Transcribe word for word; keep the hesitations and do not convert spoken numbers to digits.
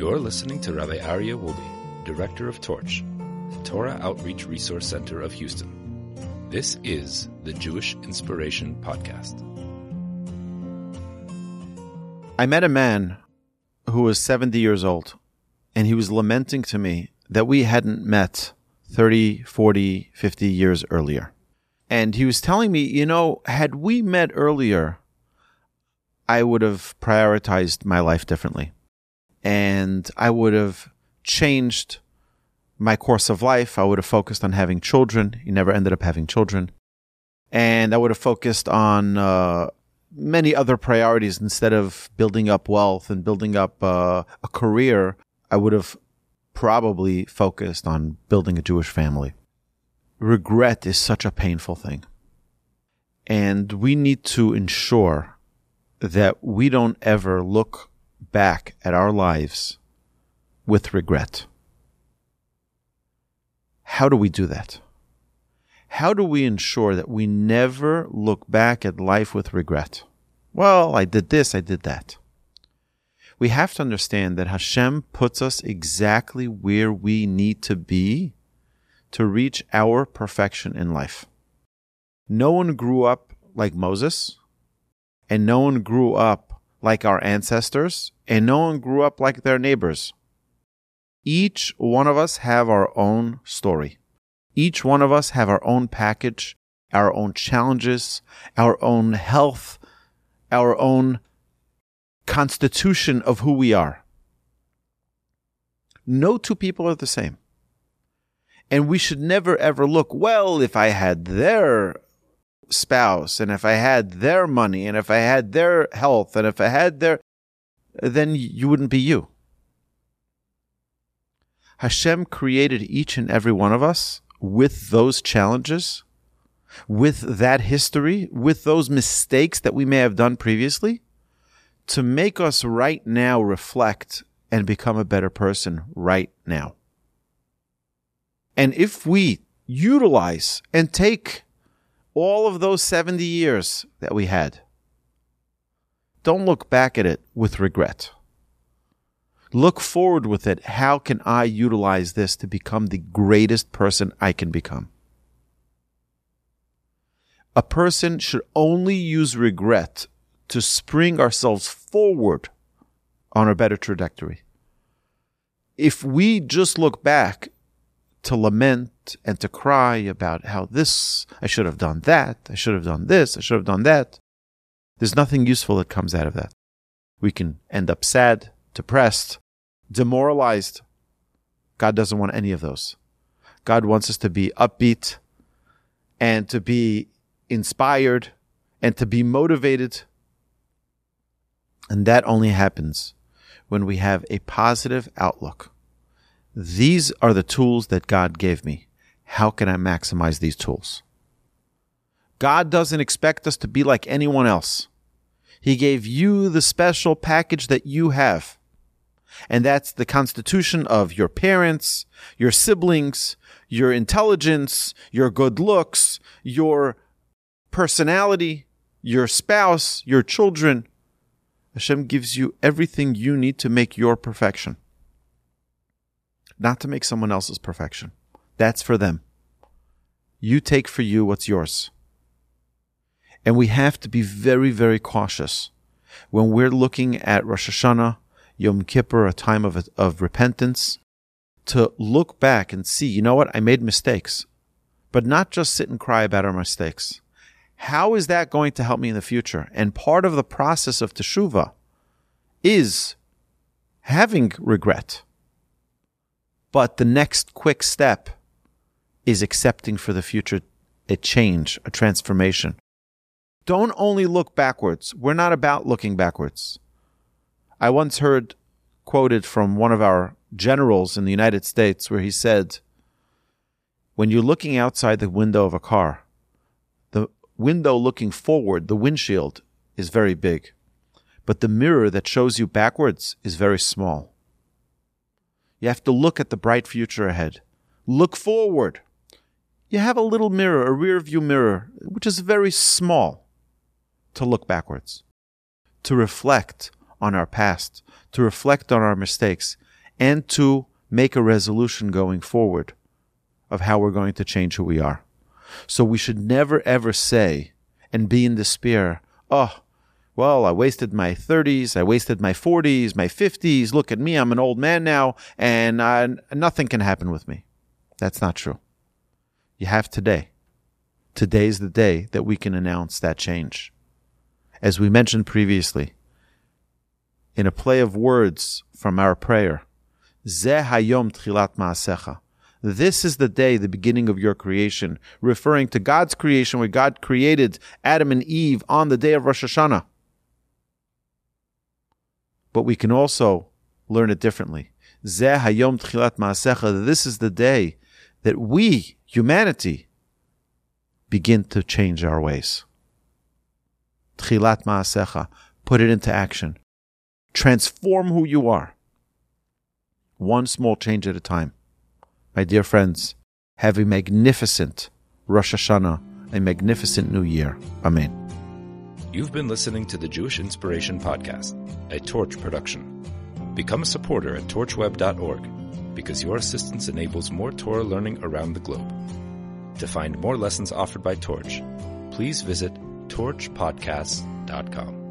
You're listening to Rabbi Arya Woolley, Director of Torch, the Torah Outreach Resource Center of Houston. This is the Jewish Inspiration Podcast. I met a man who was seventy years old, and he was lamenting to me that we hadn't met thirty, forty, fifty years earlier. And he was telling me, you know, had we met earlier, I would have prioritized my life differently. And I would have changed my course of life. I would have focused on having children. He never ended up having children. And I would have focused on uh, many other priorities instead of building up wealth and building up uh, a career. I would have probably focused on building a Jewish family. Regret is such a painful thing. And we need to ensure that we don't ever look back at our lives with regret. How do we do that? How do we ensure that we never look back at life with regret? Well, I did this, I did that. We have to understand that Hashem puts us exactly where we need to be to reach our perfection in life. No one grew up like Moses, and no one grew up like our ancestors, and no one grew up like their neighbors. Each one of us have our own story. Each one of us have our own package, our own challenges, our own health, our own constitution of who we are. No two people are the same. And we should never ever look, well, if I had their spouse, and if I had their money, and if I had their health, and if I had their, then you wouldn't be you. Hashem created each and every one of us with those challenges, with that history, with those mistakes that we may have done previously, to make us right now reflect and become a better person right now. And if we utilize and take all of those seventy years that we had, don't look back at it with regret. Look forward with it. How can I utilize this to become the greatest person I can become? A person should only use regret to spring ourselves forward on a better trajectory. If we just look back to lament and to cry about how this, I should have done that, I should have done this, I should have done that, there's nothing useful that comes out of that. We can end up sad, depressed, demoralized. God doesn't want any of those. God wants us to be upbeat and to be inspired and to be motivated. And that only happens when we have a positive outlook. These are the tools that God gave me. How can I maximize these tools? God doesn't expect us to be like anyone else. He gave you the special package that you have. And that's the constitution of your parents, your siblings, your intelligence, your good looks, your personality, your spouse, your children. Hashem gives you everything you need to make your perfection. Not to make someone else's perfection. That's for them. You take for you what's yours. And we have to be very, very cautious when we're looking at Rosh Hashanah, Yom Kippur, a time of, of repentance, to look back and see, you know what, I made mistakes, but not just sit and cry about our mistakes. How is that going to help me in the future? And part of the process of teshuva is having regret. But the next quick step is accepting for the future a change, a transformation. Don't only look backwards. We're not about looking backwards. I once heard quoted from one of our generals in the United States where he said, when you're looking outside the window of a car, the window looking forward, the windshield, is very big, but the mirror that shows you backwards is very small. You have to look at the bright future ahead. Look forward. You have a little mirror, a rear view mirror, which is very small, to look backwards, to reflect on our past, to reflect on our mistakes. and to make a resolution going forward of how we're going to change who we are. So we should never, ever say and be in despair, oh, well, I wasted my thirties, I wasted my forties, my fifties, look at me, I'm an old man now, and I, nothing can happen with me. That's not true. You have today. Today's the day that we can announce that change. As we mentioned previously, in a play of words from our prayer, Zeh hayom t'chilat ma'asecha. This is the day, the beginning of your creation, referring to God's creation where God created Adam and Eve on the day of Rosh Hashanah. But we can also learn it differently. Zeh hayom t'chilat ma'asecha. This is the day that we, humanity, begin to change our ways. T'chilat ma'asecha. Put it into action. Transform who you are. One small change at a time. My dear friends, have a magnificent Rosh Hashanah, a magnificent New Year. Amen. You've been listening to the Jewish Inspiration Podcast, a Torch production. Become a supporter at torch web dot org because your assistance enables more Torah learning around the globe. To find more lessons offered by Torch, please visit torch podcasts dot com.